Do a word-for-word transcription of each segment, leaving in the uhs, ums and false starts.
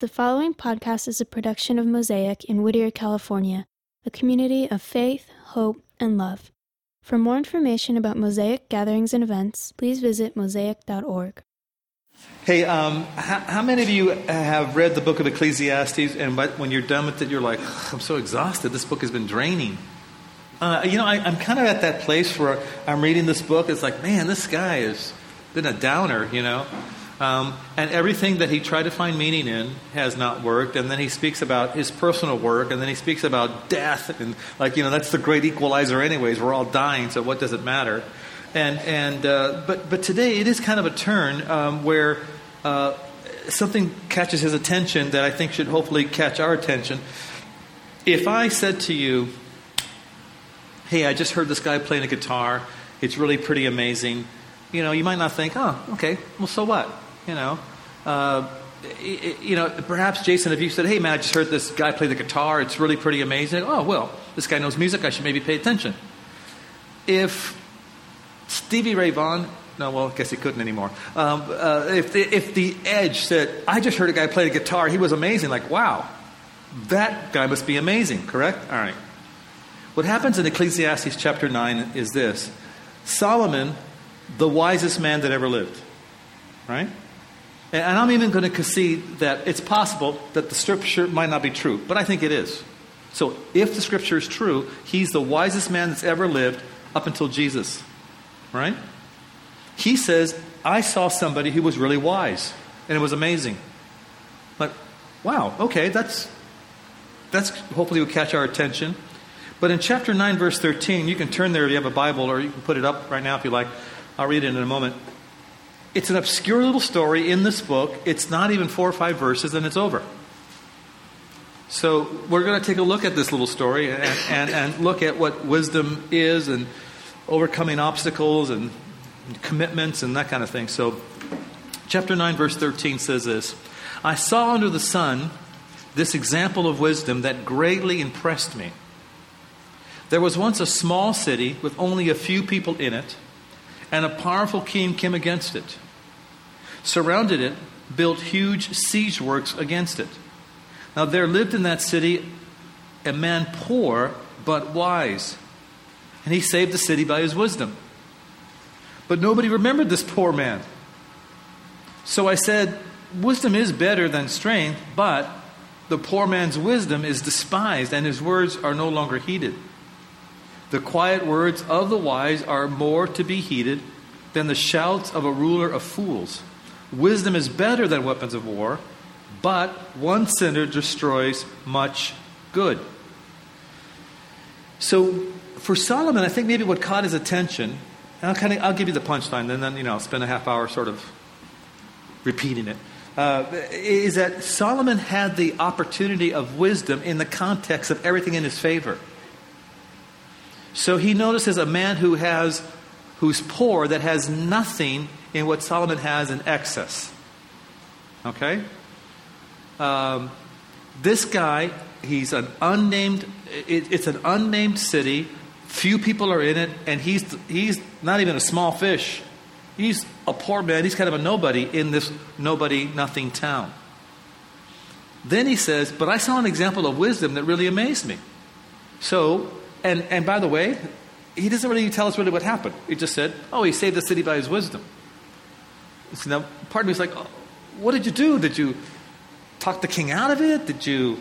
The following podcast is a production of Mosaic in Whittier, California, a community of faith, hope, and love. For more information about Mosaic gatherings and events, please visit mosaic dot org. Hey, um, how, how many of you have read the book of Ecclesiastes, and when you're done with it, you're like, I'm so exhausted, this book has been draining. Uh, you know, I, I'm kind of at that place where I'm reading this book, it's like, man, this guy has been a downer, you know. Um, and everything that he tried to find meaning in has not worked. And then he speaks about his personal work. And then he speaks about death. And, like, you know, that's the great equalizer anyways. We're all dying, so what does it matter? And, and uh, but, but today it is kind of a turn um, where uh, something catches his attention that I think should hopefully catch our attention. If I said to you, hey, I just heard this guy playing a guitar. It's really pretty amazing. You know, you might not think, oh, okay, well, so what? You know, uh, you know. Perhaps, Jason, if you said, hey, man, I just heard this guy play the guitar. It's really pretty amazing. Oh, well, this guy knows music. I should maybe pay attention. If Stevie Ray Vaughan, no, well, I guess he couldn't anymore. Um, uh, if, the, if the Edge said, I just heard a guy play the guitar. He was amazing. Like, wow, that guy must be amazing, correct? All right. What happens in Ecclesiastes chapter nine is this. Solomon, the wisest man that ever lived, right? And I'm even going to concede that it's possible that the scripture might not be true, but I think it is. So if the scripture is true, he's the wisest man that's ever lived up until Jesus, right? He says, I saw somebody who was really wise, and it was amazing. Like, wow, okay, that's that's hopefully will catch our attention. But in chapter nine, verse thirteen, you can turn there if you have a Bible, or you can put it up right now if you like. I'll read it in a moment. It's an obscure little story in this book. It's not even four or five verses, and it's over. So we're going to take a look at this little story and, and, and look at what wisdom is and overcoming obstacles and commitments and that kind of thing. So chapter nine, verse thirteen says this. I saw under the sun this example of wisdom that greatly impressed me. There was once a small city with only a few people in it, and a powerful king came against it, surrounded it, built huge siege works against it. Now there lived in that city a man poor but wise, and he saved the city by his wisdom. But nobody remembered this poor man. So I said, wisdom is better than strength, but the poor man's wisdom is despised, and his words are no longer heeded. The quiet words of the wise are more to be heeded than the shouts of a ruler of fools. Wisdom is better than weapons of war, but one sinner destroys much good. So for Solomon, I think maybe what caught his attention, and I'll, kind of, I'll give you the punchline, and then you know, I'll spend a half hour sort of repeating it, uh, is that Solomon had the opportunity of wisdom in the context of everything in his favor. So he notices a man who has, who's poor, that has nothing in what Solomon has in excess. Okay? Um, this guy, he's an unnamed, it, it's an unnamed city. Few people are in it, and he's he's not even a small fish. He's a poor man. He's kind of a nobody in this nobody, nothing town. Then he says, but I saw an example of wisdom that really amazed me. So... And and by the way, he doesn't really tell us really what happened. He just said, oh, he saved the city by his wisdom. So now, part of me is like, oh, what did you do? Did you talk the king out of it? Did you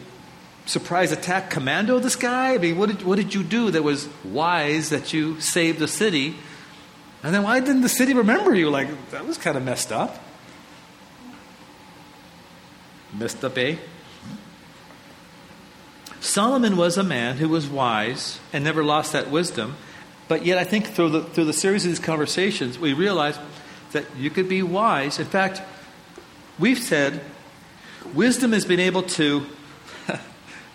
surprise attack commando this guy? I mean, what did, what did you do that was wise that you saved the city? And then why didn't the city remember you? Like, that was kind of messed up. Messed up, eh? Solomon was a man who was wise and never lost that wisdom. But yet I think through the through the series of these conversations, we realize that you could be wise. In fact, we've said wisdom has been able to,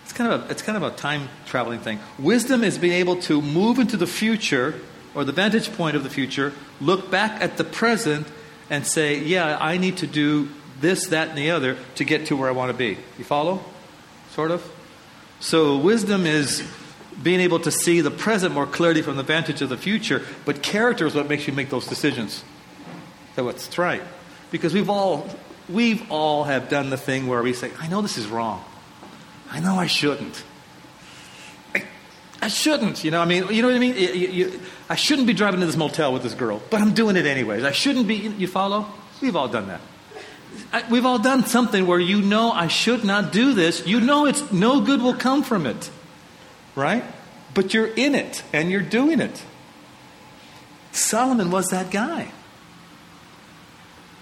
it's kind of a, it's kind of a time-traveling thing. Wisdom has been able to move into the future or the vantage point of the future, look back at the present and say, yeah, I need to do this, that, and the other to get to where I want to be. You follow? Sort of? So wisdom is being able to see the present more clearly from the vantage of the future, but character is what makes you make those decisions. So that's right. Because we've all we've all have done the thing where we say, I know this is wrong. I know I shouldn't. I, I shouldn't, you know I mean? You know what I mean? You, you, I shouldn't be driving to this motel with this girl, but I'm doing it anyways. I shouldn't be, you follow? We've all done that. I, we've all done something where you know I should not do this. You know it's no good will come from it, right? But you're in it and you're doing it. Solomon was that guy.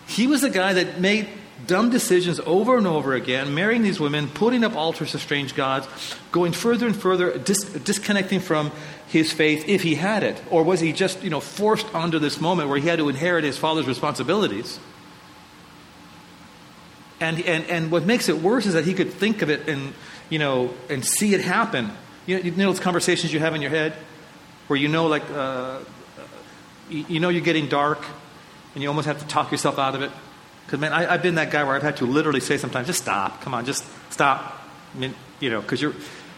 He was a guy that made dumb decisions over and over again, marrying these women, putting up altars to strange gods, going further and further, dis- disconnecting from his faith if he had it. Or was he just, you know, forced onto this moment where he had to inherit his father's responsibilities? And and, and what makes it worse is that he could think of it and, you know, and see it happen. You know, you know those conversations you have in your head where you know, like, uh, you know you're getting dark and you almost have to talk yourself out of it. Because, man, I, I've been that guy where I've had to literally say sometimes, just stop. Come on, just stop. I mean, you know, because you're,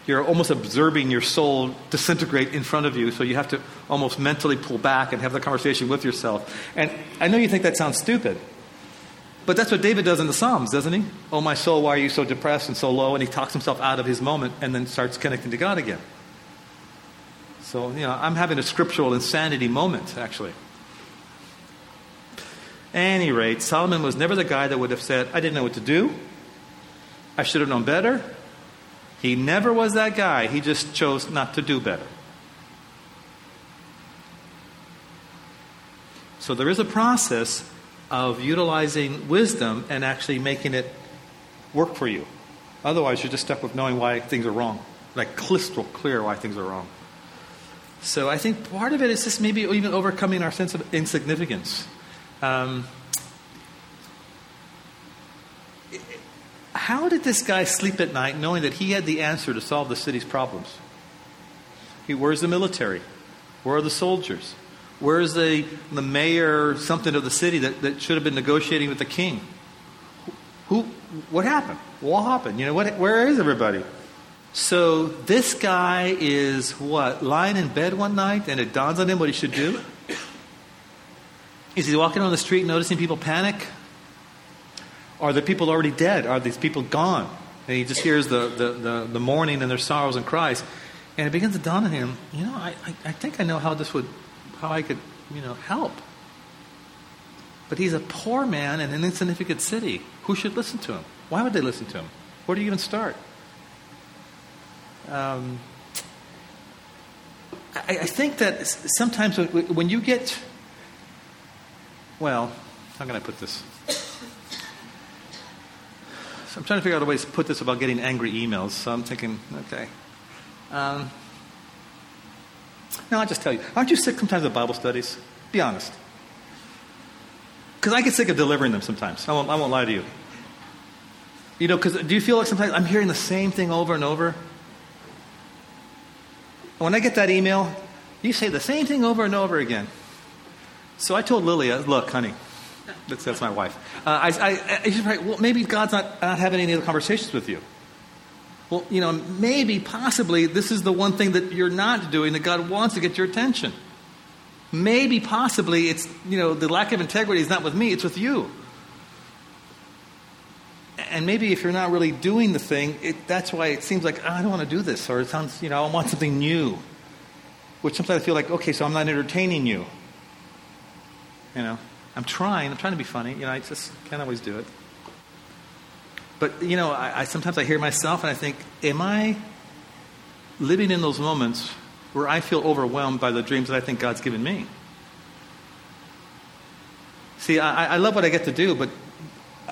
you're almost observing your soul disintegrate in front of you. So you have to almost mentally pull back and have the conversation with yourself. And I know you think that sounds stupid. But that's what David does in the Psalms, doesn't he? Oh, my soul, why are you so depressed and so low? And he talks himself out of his moment and then starts connecting to God again. So, you know, I'm having a scriptural insanity moment, actually. At any rate, Solomon was never the guy that would have said, I didn't know what to do. I should have known better. He never was that guy. He just chose not to do better. So there is a process of utilizing wisdom and actually making it work for you. Otherwise, you're just stuck with knowing why things are wrong. Like crystal clear why things are wrong. So I think part of it is just maybe even overcoming our sense of insignificance. Um, how did this guy sleep at night knowing that he had the answer to solve the city's problems? He, where's the military? Where are the soldiers? Where's the, the mayor, something of the city that, that should have been negotiating with the king? Who? What happened? What happened? You know, what? Where is everybody? So this guy is what? Lying in bed one night and it dawns on him what he should do? Is he walking on the street noticing people panic? Are the people already dead? Are these people gone? And he just hears the, the, the, the mourning and their sorrows and cries. And it begins to dawn on him, you know, I, I, I think I know how this would... how I could, you know, help. But he's a poor man in an insignificant city. Who should listen to him? Why would they listen to him? Where do you even start? Um, I, I think that sometimes when, when you get, well, how can I put this? So I'm trying to figure out a way to put this about getting angry emails. So I'm thinking, okay. Um, No, I'll just tell you. Aren't you sick sometimes of Bible studies? Be honest. Because I get sick of delivering them sometimes. I won't, I won't lie to you. You know, because do you feel like sometimes I'm hearing the same thing over and over? When I get that email, you say the same thing over and over again. So I told Lilia, look, honey, that's, that's my wife. Uh, I, I, I she's right, well, maybe God's not, not having any other conversations with you. Well, you know, maybe, possibly, this is the one thing that you're not doing that God wants to get your attention. Maybe, possibly, it's, you know, the lack of integrity is not with me, it's with you. And maybe if you're not really doing the thing, it, that's why it seems like, oh, I don't want to do this, or it sounds, you know, I want something new. Which sometimes I feel like, okay, so I'm not entertaining you. You know, I'm trying, I'm trying to be funny, you know, I just can't always do it. But, you know, I, I sometimes I hear myself and I think, am I living in those moments where I feel overwhelmed by the dreams that I think God's given me? See, I, I love what I get to do, but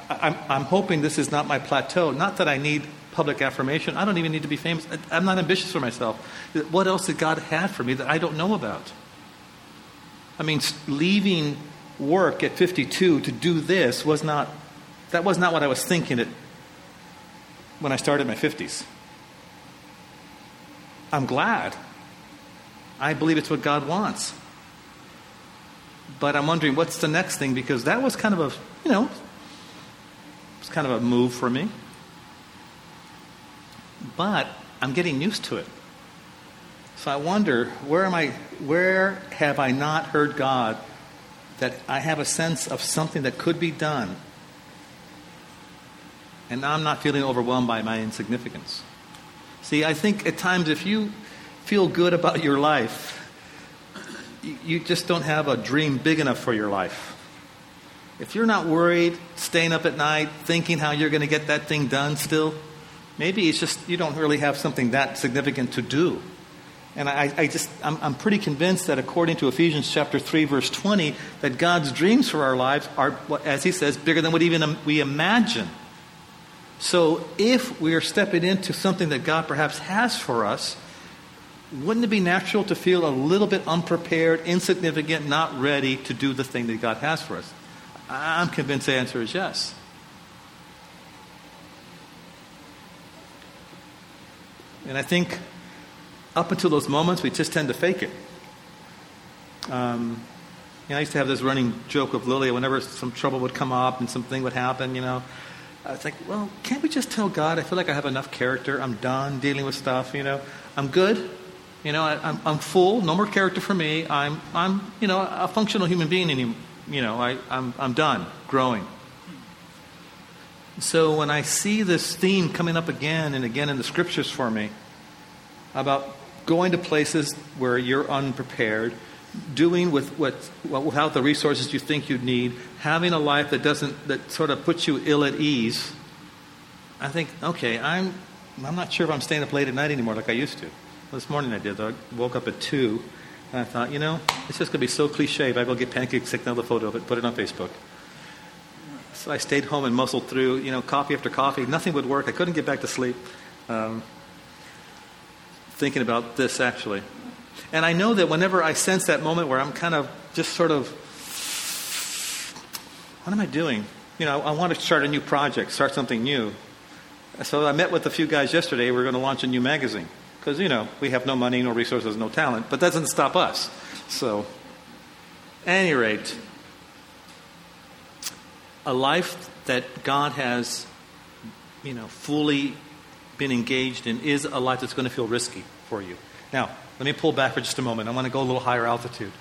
I, I'm, I'm hoping this is not my plateau. Not that I need public affirmation. I don't even need to be famous. I, I'm not ambitious for myself. What else did God have for me that I don't know about? I mean, leaving work at fifty-two to do this was not, that was not what I was thinking at when I started my fifties. I'm glad. I believe it's what God wants. But I'm wondering, what's the next thing? Because that was kind of a, you know, it's kind of a move for me. But I'm getting used to it. So I wonder, where am I, where have I not heard God that I have a sense of something that could be done and I'm not feeling overwhelmed by my insignificance. See, I think at times if you feel good about your life, you just don't have a dream big enough for your life. If you're not worried, staying up at night, thinking how you're going to get that thing done still, maybe it's just you don't really have something that significant to do. And I, I just, I'm, I'm pretty convinced that according to Ephesians chapter three, verse twenty, that God's dreams for our lives are, as he says, bigger than what even we imagine. So if we are stepping into something that God perhaps has for us, wouldn't it be natural to feel a little bit unprepared, insignificant, not ready to do the thing that God has for us? I'm convinced the answer is yes. And I think up until those moments, we just tend to fake it. Um, you know, I used to have this running joke with Lilia whenever some trouble would come up and something would happen, you know. I was like, well, can't we just tell God, I feel like I have enough character. I'm done dealing with stuff, you know. I'm good. You know, I, I'm, I'm full. No more character for me. I'm, I'm, you know, a functional human being anymore. You know, I, I'm, I'm done growing. So when I see this theme coming up again and again in the scriptures for me about going to places where you're unprepared, doing with what, what without the resources you think you need, having a life that doesn't that sort of puts you ill at ease, I think, okay, I'm. I'm not sure if I'm staying up late at night anymore like I used to. This morning I did, though. I woke up at two, and I thought, you know, it's just going to be so cliche if I go get pancakes, take another photo of it, put it on Facebook. So I stayed home and muscled through, you know, coffee after coffee. Nothing would work. I couldn't get back to sleep um, thinking about this, actually. And I know that whenever I sense that moment where I'm kind of just sort of, what am I doing? You know, I want to start a new project, start something new. So I met with a few guys yesterday. We're going to launch a new magazine because, you know, we have no money, no resources, no talent. But that doesn't stop us. So at any rate, a life that God has, you know, fully been engaged in is a life that's going to feel risky for you. Now, let me pull back for just a moment. I want to go a little higher altitude.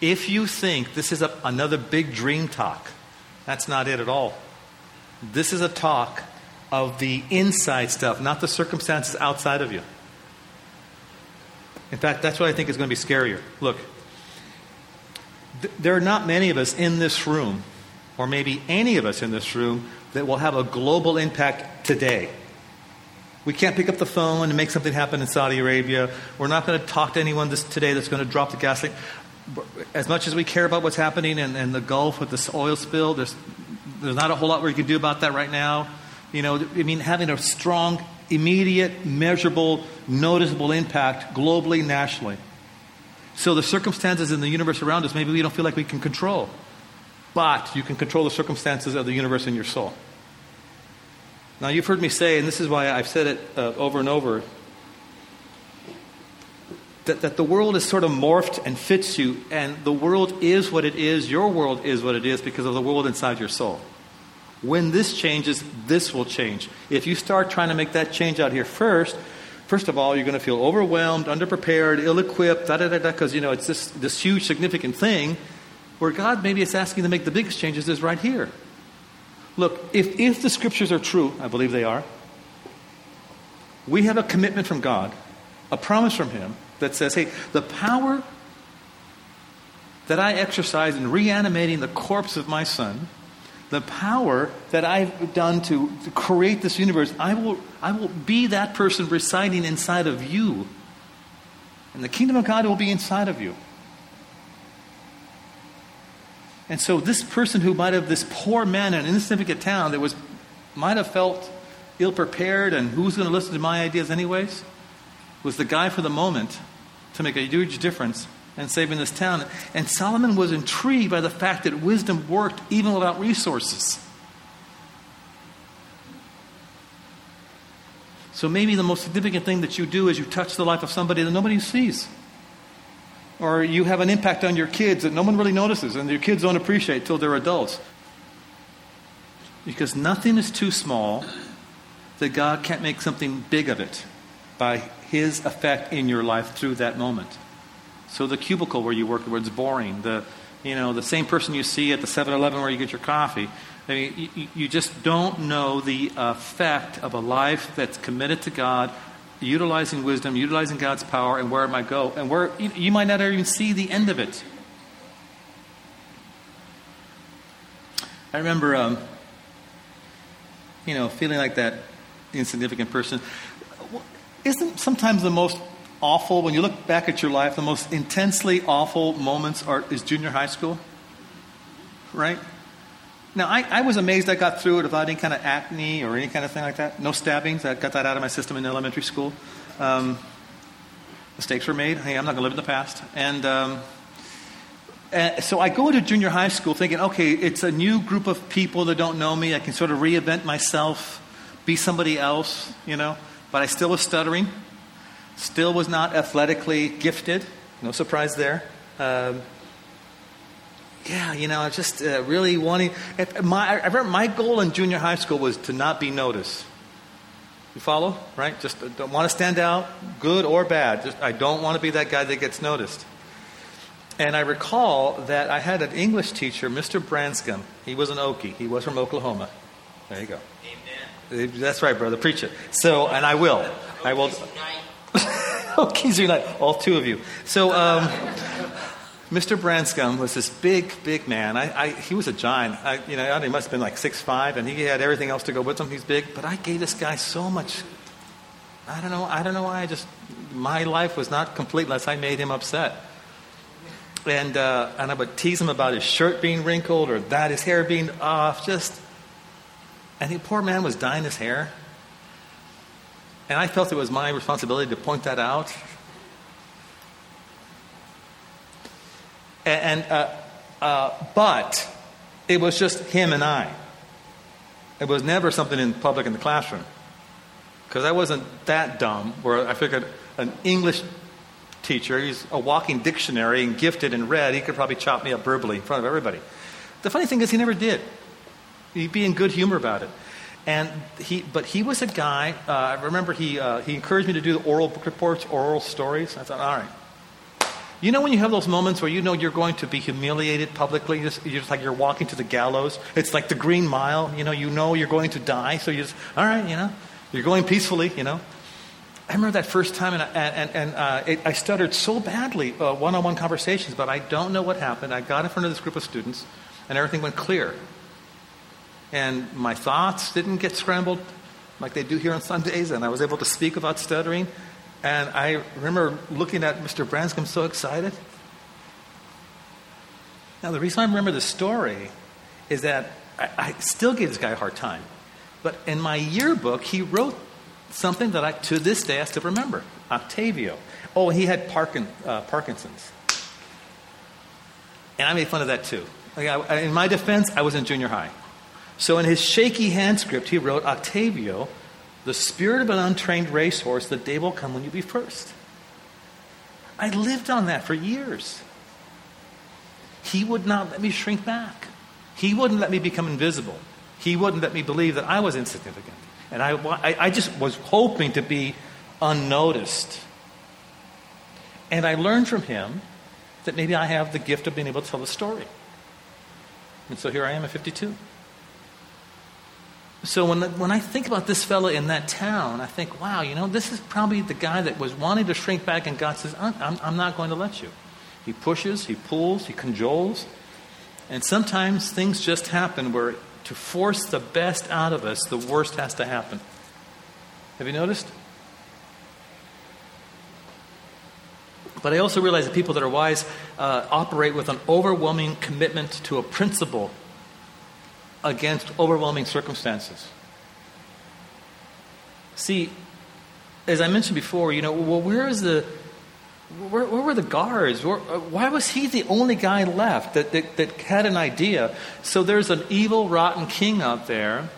If you think this is a, another big dream talk, that's not it at all. This is a talk of the inside stuff, not the circumstances outside of you. In fact, that's what I think is going to be scarier. Look, th- there are not many of us in this room, or maybe any of us in this room, that will have a global impact today. We can't pick up the phone and make something happen in Saudi Arabia. We're not going to talk to anyone this, today that's going to drop the gas tank. As much as we care about what's happening in, in the Gulf with this oil spill, there's, there's not a whole lot we can do about that right now. You know, I mean, having a strong, immediate, measurable, noticeable impact globally, nationally. So the circumstances in the universe around us, maybe we don't feel like we can control. But you can control the circumstances of the universe in your soul. Now, you've heard me say, and this is why I've said it uh, over and over, that, that the world is sort of morphed and fits you, and the world is what it is, your world is what it is because of the world inside your soul. When this changes, this will change. If you start trying to make that change out here first, first of all, you're going to feel overwhelmed, underprepared, ill-equipped, da-da-da-da, because, you know, it's this, this huge, significant thing where God maybe is asking to make the biggest changes is right here. Look, if, if the scriptures are true, I believe they are, we have a commitment from God, a promise from him that says, hey, the power that I exercise in reanimating the corpse of my son, the power that I've done to, to create this universe, I will I will be that person residing inside of you. And the kingdom of God will be inside of you. And so this person who might have, this poor man in an insignificant town that was might have felt ill-prepared and who's going to listen to my ideas anyways, was the guy for the moment to make a huge difference and saving this town. And Solomon was intrigued by the fact that wisdom worked even without resources. So maybe the most significant thing that you do is you touch the life of somebody that nobody sees. Or you have an impact on your kids that no one really notices and your kids don't appreciate till they're adults. Because nothing is too small that God can't make something big of it by his effect in your life through that moment. So the cubicle where you work, where it's boring, the you know, the same person you see at the seven eleven where you get your coffee. I mean, you, you just don't know the effect of a life that's committed to God, utilizing wisdom, utilizing God's power, and where it might go. And where you, you might not even see the end of it. I remember, um, you know, feeling like that insignificant person. Isn't sometimes the most awful, when you look back at your life, the most intensely awful moments are is junior high school, right? Now, I, I was amazed I got through it without any kind of acne or any kind of thing like that. No stabbings. I got that out of my system in elementary school. Um, mistakes were made. Hey, I'm not going to live in the past. And um, uh, so I go into junior high school thinking, okay, it's a new group of people that don't know me. I can sort of reinvent myself, be somebody else, you know. But I still was stuttering. Still was not athletically gifted. No surprise there. Um Yeah, you know, I just uh, really wanting. My, I remember my goal in junior high school was to not be noticed. You follow, right? Just don't want to stand out, good or bad. Just I don't want to be that guy that gets noticed. And I recall that I had an English teacher, Mister Branscum. He was an Okie. He was from Oklahoma. There you go. Amen. That's right, brother. Preach it. So, and I will. Okies I will. Okies unite. All two of you. So. Um, Mister Branscum was this big, big man. I, I, he was a giant. I, you know, he must have been like six five, and he had everything else to go with him. He's big, but I gave this guy so much. I don't know. I don't know why. I just my life was not complete unless I made him upset. And uh, and I would tease him about his shirt being wrinkled or that his hair being off. Just and the poor man was dyeing his hair, and I felt it was my responsibility to point that out. And uh, uh, but it was just him and I. It was never something in public in the classroom, because I wasn't that dumb. Where I figured an English teacher, he's a walking dictionary and gifted and read, he could probably chop me up verbally in front of everybody. The funny thing is, he never did. He'd be in good humor about it. And he, but he was a guy. Uh, I remember he uh, he encouraged me to do the oral book reports, oral stories. I thought, all right. You know when you have those moments where you know you're going to be humiliated publicly, you're just, you're just like you're walking to the gallows. It's like the Green Mile. You know, you know you're going to die, so you just, all right, you know, you're going peacefully, you know. I remember that first time, and I, and, and uh, it, I stuttered so badly uh, one-on-one conversations, but I don't know what happened. I got in front of this group of students, and everything went clear. And my thoughts didn't get scrambled like they do here on Sundays, and I was able to speak without stuttering. And I remember looking at Mister Branscum so excited. Now, the reason I remember the story is that I, I still gave this guy a hard time. But in my yearbook, he wrote something that I, to this day, I still remember. Octavio. Oh, he had Parkin, uh, Parkinson's. And I made fun of that, too. Like I, in my defense, I was in junior high. So in his shaky handscript, he wrote, Octavio, the spirit of an untrained racehorse, the day will come when you be first. I lived on that for years. He would not let me shrink back. He wouldn't let me become invisible. He wouldn't let me believe that I was insignificant. And I, I, I just was hoping to be unnoticed. And I learned from him that maybe I have the gift of being able to tell the story. And so here I am at fifty-two. So when when I think about this fella in that town, I think, wow, you know, this is probably the guy that was wanting to shrink back, and God says, I'm, I'm, I'm not going to let you. He pushes, he pulls, he cajoles. And sometimes things just happen where to force the best out of us, the worst has to happen. Have you noticed? But I also realize that people that are wise uh, operate with an overwhelming commitment to a principle against overwhelming circumstances. See, as I mentioned before, you know, well, where is the, where, where were the guards? Where, why was he the only guy left that, that that had an idea? So there's an evil, rotten king out there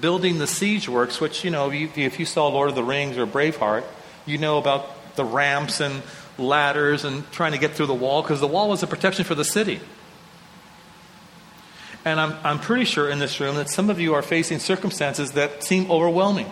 building the siege works, which, you know, you, if you saw Lord of the Rings or Braveheart, you know about the ramps and ladders and trying to get through the wall, because the wall was a protection for the city. And I'm, I'm pretty sure in this room that some of you are facing circumstances that seem overwhelming.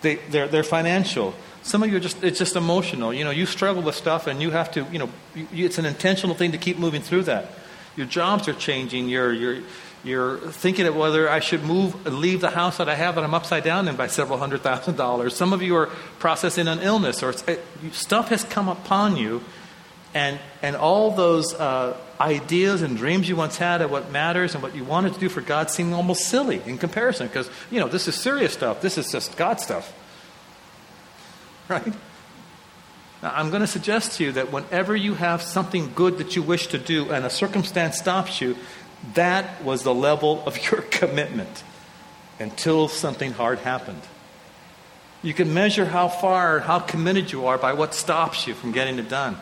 They, they're, they're financial. Some of you are just, it's just emotional. You know, you struggle with stuff and you have to, you know, you, it's an intentional thing to keep moving through that. Your jobs are changing. You're you're you're thinking of whether I should move and leave the house that I have that I'm upside down in by several hundred thousand dollars. Some of you are processing an illness, or it's, it, stuff has come upon you, and and all those uh, ideas and dreams you once had of what matters and what you wanted to do for God seem almost silly in comparison, because you know this is serious stuff. This is just God stuff, right? Now, I'm going to suggest to you that whenever you have something good that you wish to do and a circumstance stops you, that was the level of your commitment until something hard happened. You can measure how far, how committed you are by what stops you from getting it done.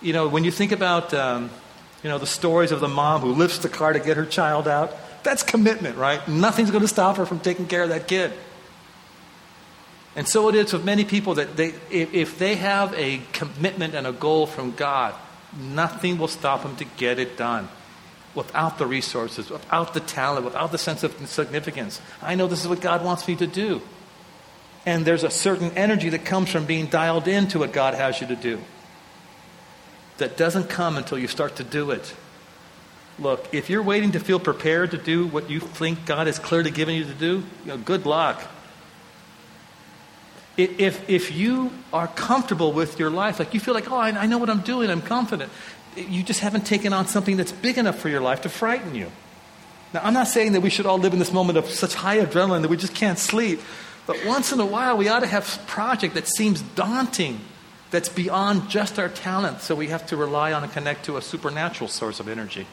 You know, when you think about, um, you know, the stories of the mom who lifts the car to get her child out, that's commitment, right? Nothing's going to stop her from taking care of that kid. And so it is with many people that they, if they have a commitment and a goal from God, nothing will stop them to get it done without the resources, without the talent, without the sense of significance. I know this is what God wants me to do. And there's a certain energy that comes from being dialed into what God has you to do that doesn't come until you start to do it. Look, if you're waiting to feel prepared to do what you think God has clearly given you to do, you know, good luck. If if you are comfortable with your life, like you feel like, oh, I know what I'm doing, I'm confident. You just haven't taken on something that's big enough for your life to frighten you. Now, I'm not saying that we should all live in this moment of such high adrenaline that we just can't sleep. But once in a while, we ought to have a project that seems daunting, that's beyond just our talent. So we have to rely on and connect to a supernatural source of energy,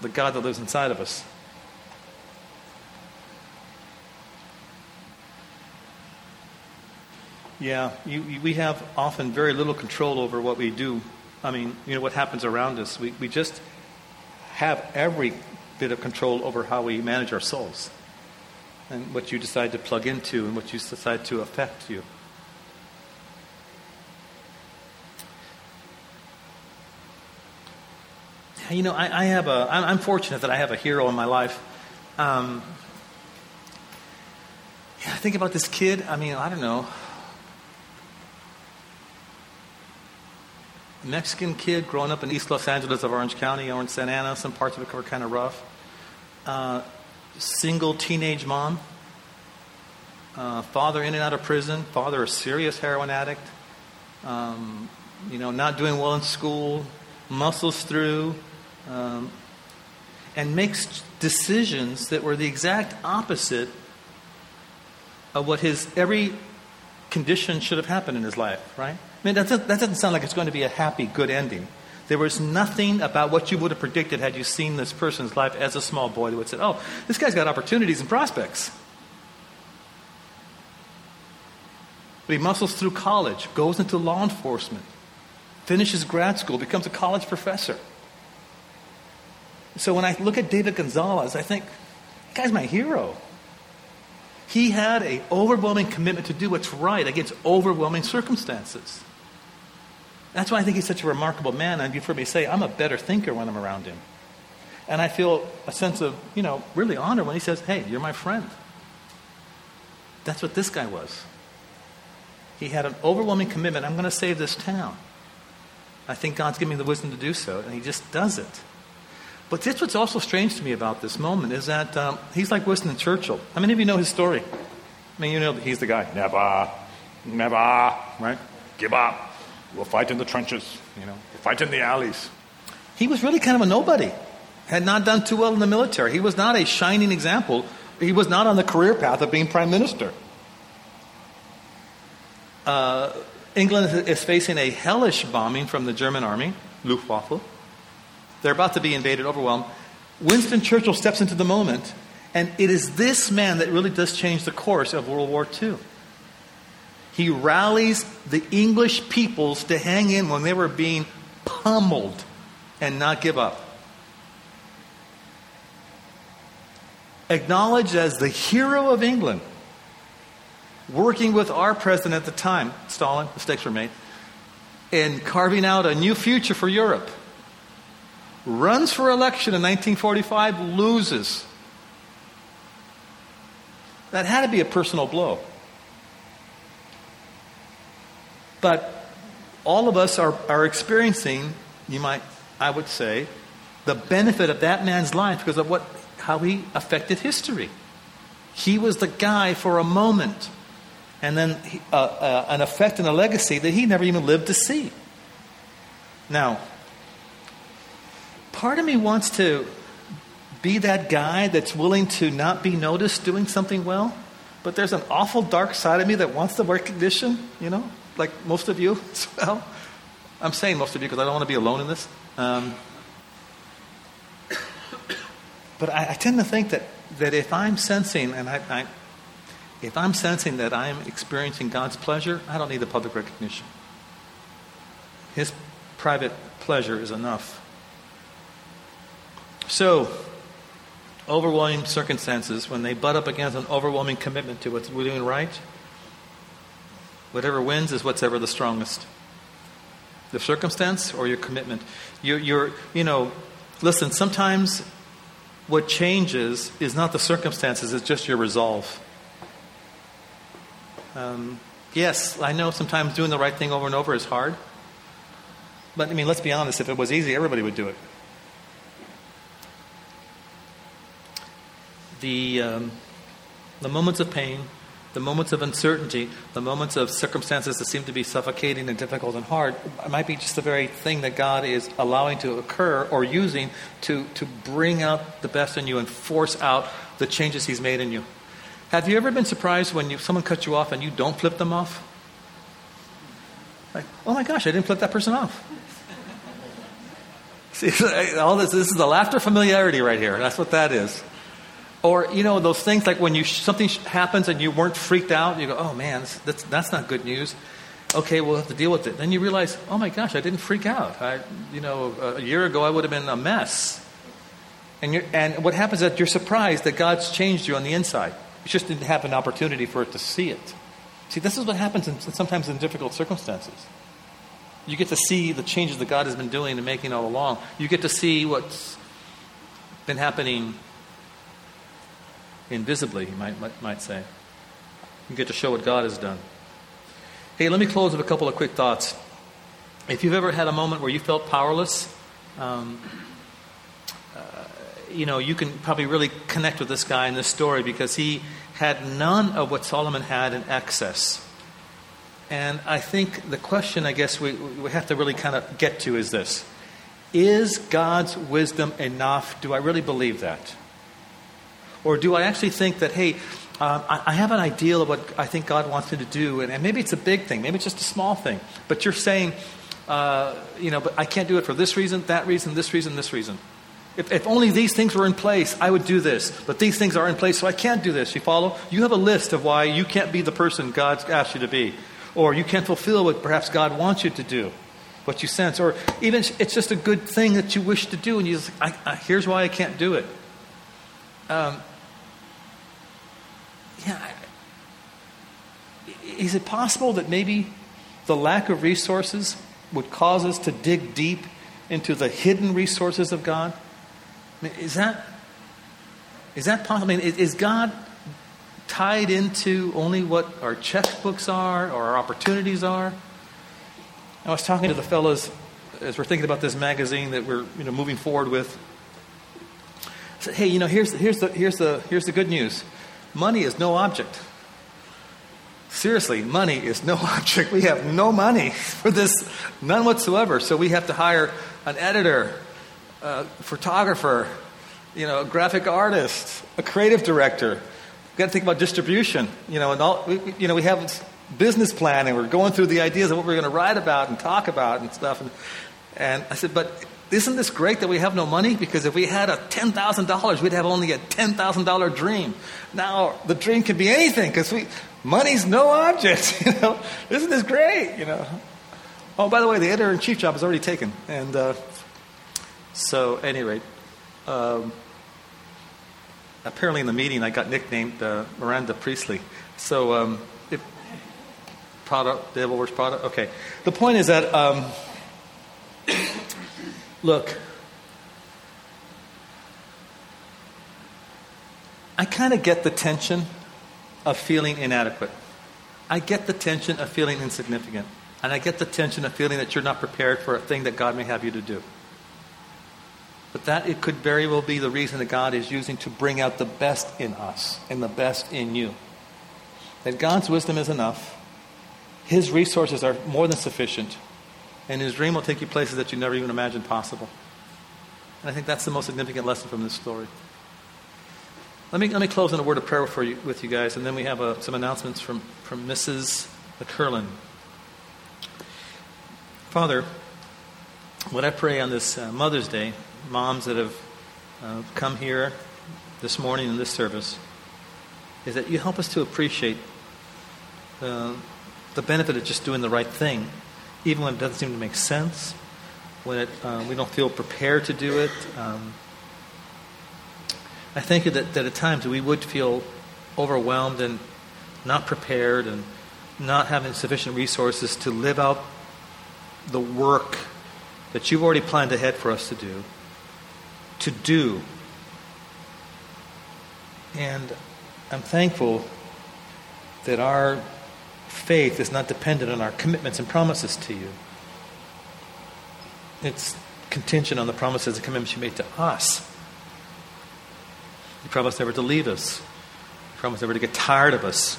the God that lives inside of us. Yeah, you, you, we have often very little control over what we do. I mean, you know, what happens around us. We we just have every bit of control over how we manage our souls and what you decide to plug into and what you decide to affect you. You know, I, I have a, I'm fortunate that I have a hero in my life. Um, yeah, I think about this kid. I mean, I don't know. Mexican kid growing up in East Los Angeles of Orange County, Orange Santa Ana. Some parts of it were kind of rough. Uh, single teenage mom. Uh, father in and out of prison. Father a serious heroin addict. Um, you know, not doing well in school. Muscles through. Um, and makes decisions that were the exact opposite of what his every condition should have happened in his life, right? I mean, that doesn't, that doesn't sound like it's going to be a happy, good ending. There was nothing about what you would have predicted had you seen this person's life as a small boy that would say, oh, this guy's got opportunities and prospects. But he muscles through college, goes into law enforcement, finishes grad school, becomes a college professor. So when I look at David Gonzalez, I think, that guy's my hero. He had an overwhelming commitment to do what's right against overwhelming circumstances. That's why I think he's such a remarkable man. And you've heard me say, I'm a better thinker when I'm around him. And I feel a sense of, you know, really honor when he says, hey, you're my friend. That's what this guy was. He had an overwhelming commitment. I'm going to save this town. I think God's given me the wisdom to do so. And he just does it. But that's what's also strange to me about this moment is that um, he's like Winston Churchill. How many of you know his story? I mean, you know, he's the guy, never, never, right? Give up. We'll fight in the trenches, you know, we'll fight in the alleys. He was really kind of a nobody. Had not done too well in the military. He was not a shining example. He was not on the career path of being prime minister. Uh, England is facing a hellish bombing from the German army, Luftwaffe. They're about to be invaded, overwhelmed. Winston Churchill steps into the moment, and it is this man that really does change the course of World War Two. He rallies the English peoples to hang in when they were being pummeled and not give up. Acknowledged as the hero of England, working with our president at the time, Stalin, mistakes were made, in carving out a new future for Europe. Runs for election in nineteen forty-five, loses. That had to be a personal blow. But all of us are, are experiencing, you might I would say, the benefit of that man's life because of what how he affected history. He was the guy for a moment, and then he, uh, uh, an effect and a legacy that he never even lived to see. Now, part of me wants to be that guy that's willing to not be noticed doing something well, but there's an awful dark side of me that wants the recognition, you know, like most of you as well. I'm saying most of you because I don't want to be alone in this. Um, but I, I tend to think that, that if I'm sensing, and I, I, if I'm sensing that I'm experiencing God's pleasure, I don't need the public recognition. His private pleasure is enough. So, overwhelming circumstances, when they butt up against an overwhelming commitment to what we're doing right, whatever wins is what's ever the strongest. The circumstance or your commitment. You're, you're, you know, listen, sometimes what changes is not the circumstances, it's just your resolve. Um, yes, I know sometimes doing the right thing over and over is hard. But, I mean, let's be honest, if it was easy, everybody would do it. The um, the moments of pain, the moments of uncertainty, the moments of circumstances that seem to be suffocating and difficult and hard might be just the very thing that God is allowing to occur or using to, to bring out the best in you and force out the changes he's made in you. Have you ever been surprised when you, someone cuts you off and you don't flip them off? Like, oh my gosh, I didn't flip that person off. See, all this, this is the laughter familiarity right here. That's what that is. Or, you know, those things like when you something happens and you weren't freaked out, you go, oh man, that's that's not good news. Okay, we'll have to deal with it. Then you realize, oh my gosh, I didn't freak out. I, you know, a year ago I would have been a mess. And you're, and what happens is that you're surprised that God's changed you on the inside. You just didn't have an opportunity for it to see it. See, this is what happens in, sometimes in difficult circumstances. You get to see the changes that God has been doing and making all along. You get to see what's been happening invisibly, you might, might might say. You get to show what God has done. Hey, let me close with a couple of quick thoughts. If you've ever had a moment where you felt powerless, um, uh, you know, you can probably really connect with this guy in this story because he had none of what Solomon had in excess. And I think the question, I guess, we, we have to really kind of get to is this. Is God's wisdom enough? Do I really believe that? Or do I actually think that, hey, um, I, I have an ideal of what I think God wants me to do, and, and maybe it's a big thing, maybe it's just a small thing, but you're saying, uh, you know, but I can't do it for this reason, that reason, this reason, this reason. If, if only these things were in place, I would do this, but these things are in place, so I can't do this. You follow? You have a list of why you can't be the person God's asked you to be, or you can't fulfill what perhaps God wants you to do, what you sense, or even it's just a good thing that you wish to do, and you just, I, I, here's why I can't do it. Um, yeah, is it possible that maybe the lack of resources would cause us to dig deep into the hidden resources of God? I mean, is that is that possible? I mean, is, is God tied into only what our checkbooks are or our opportunities are? I was talking to the fellas as we're thinking about this magazine that we're you know moving forward with. Hey, you know, here's here's the here's the here's the good news. Money is no object. Seriously, money is no object. We have no money for this, none whatsoever. So we have to hire an editor, a photographer, you know, a graphic artist, a creative director. We've got to think about distribution, you know, and all. We, you know, we have business planning. We're going through the ideas of what we're going to write about and talk about and stuff. And and I said, but. Isn't this great that we have no money? Because if we had a ten thousand dollars, we'd have only a ten thousand dollars dream. Now, the dream could be anything because we money's no object. You know, isn't this great? You know. Oh, by the way, the editor-in-chief job is already taken. And uh, so, at any rate, um, apparently in the meeting, I got nicknamed uh, Miranda Priestley. So, um, if Prada, Devil Wears Prada. Okay, the point is that. Um, Look, I kind of get the tension of feeling inadequate. I get the tension of feeling insignificant. And I get the tension of feeling that you're not prepared for a thing that God may have you to do. But that it could very well be the reason that God is using to bring out the best in us and the best in you. That God's wisdom is enough. His resources are more than sufficient. And his dream will take you places that you never even imagined possible. And I think that's the most significant lesson from this story. Let me let me close in a word of prayer for you, with you guys, and then we have uh, some announcements from, from Missus McCurlin. Father, what I pray on this uh, Mother's Day, moms that have uh, come here this morning in this service, is that you help us to appreciate uh, the benefit of just doing the right thing, even when it doesn't seem to make sense, when it, uh, we don't feel prepared to do it. Um, I thank you that, that at times we would feel overwhelmed and not prepared and not having sufficient resources to live out the work that you've already planned ahead for us to do. To do. And I'm thankful that our faith is not dependent on our commitments and promises to you. It's contingent on the promises and commitments you made to us. You promise never to leave us. You promise never to get tired of us.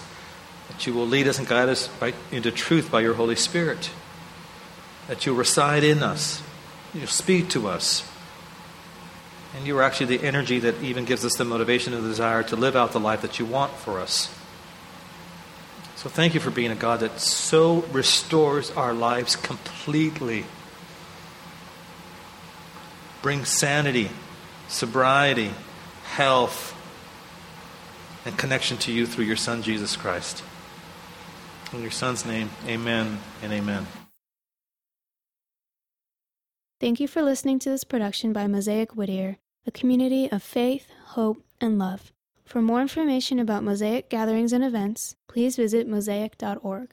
That you will lead us and guide us by, into truth by your Holy Spirit. That you'll reside in us. You'll speak to us. And you are actually the energy that even gives us the motivation and the desire to live out the life that you want for us. So thank you for being a God that so restores our lives completely. Brings sanity, sobriety, health, and connection to you through your Son, Jesus Christ. In your Son's name, amen and amen. Thank you for listening to this production by Mosaic Whittier, a community of faith, hope, and love. For more information about Mosaic gatherings and events, please visit mosaic dot org.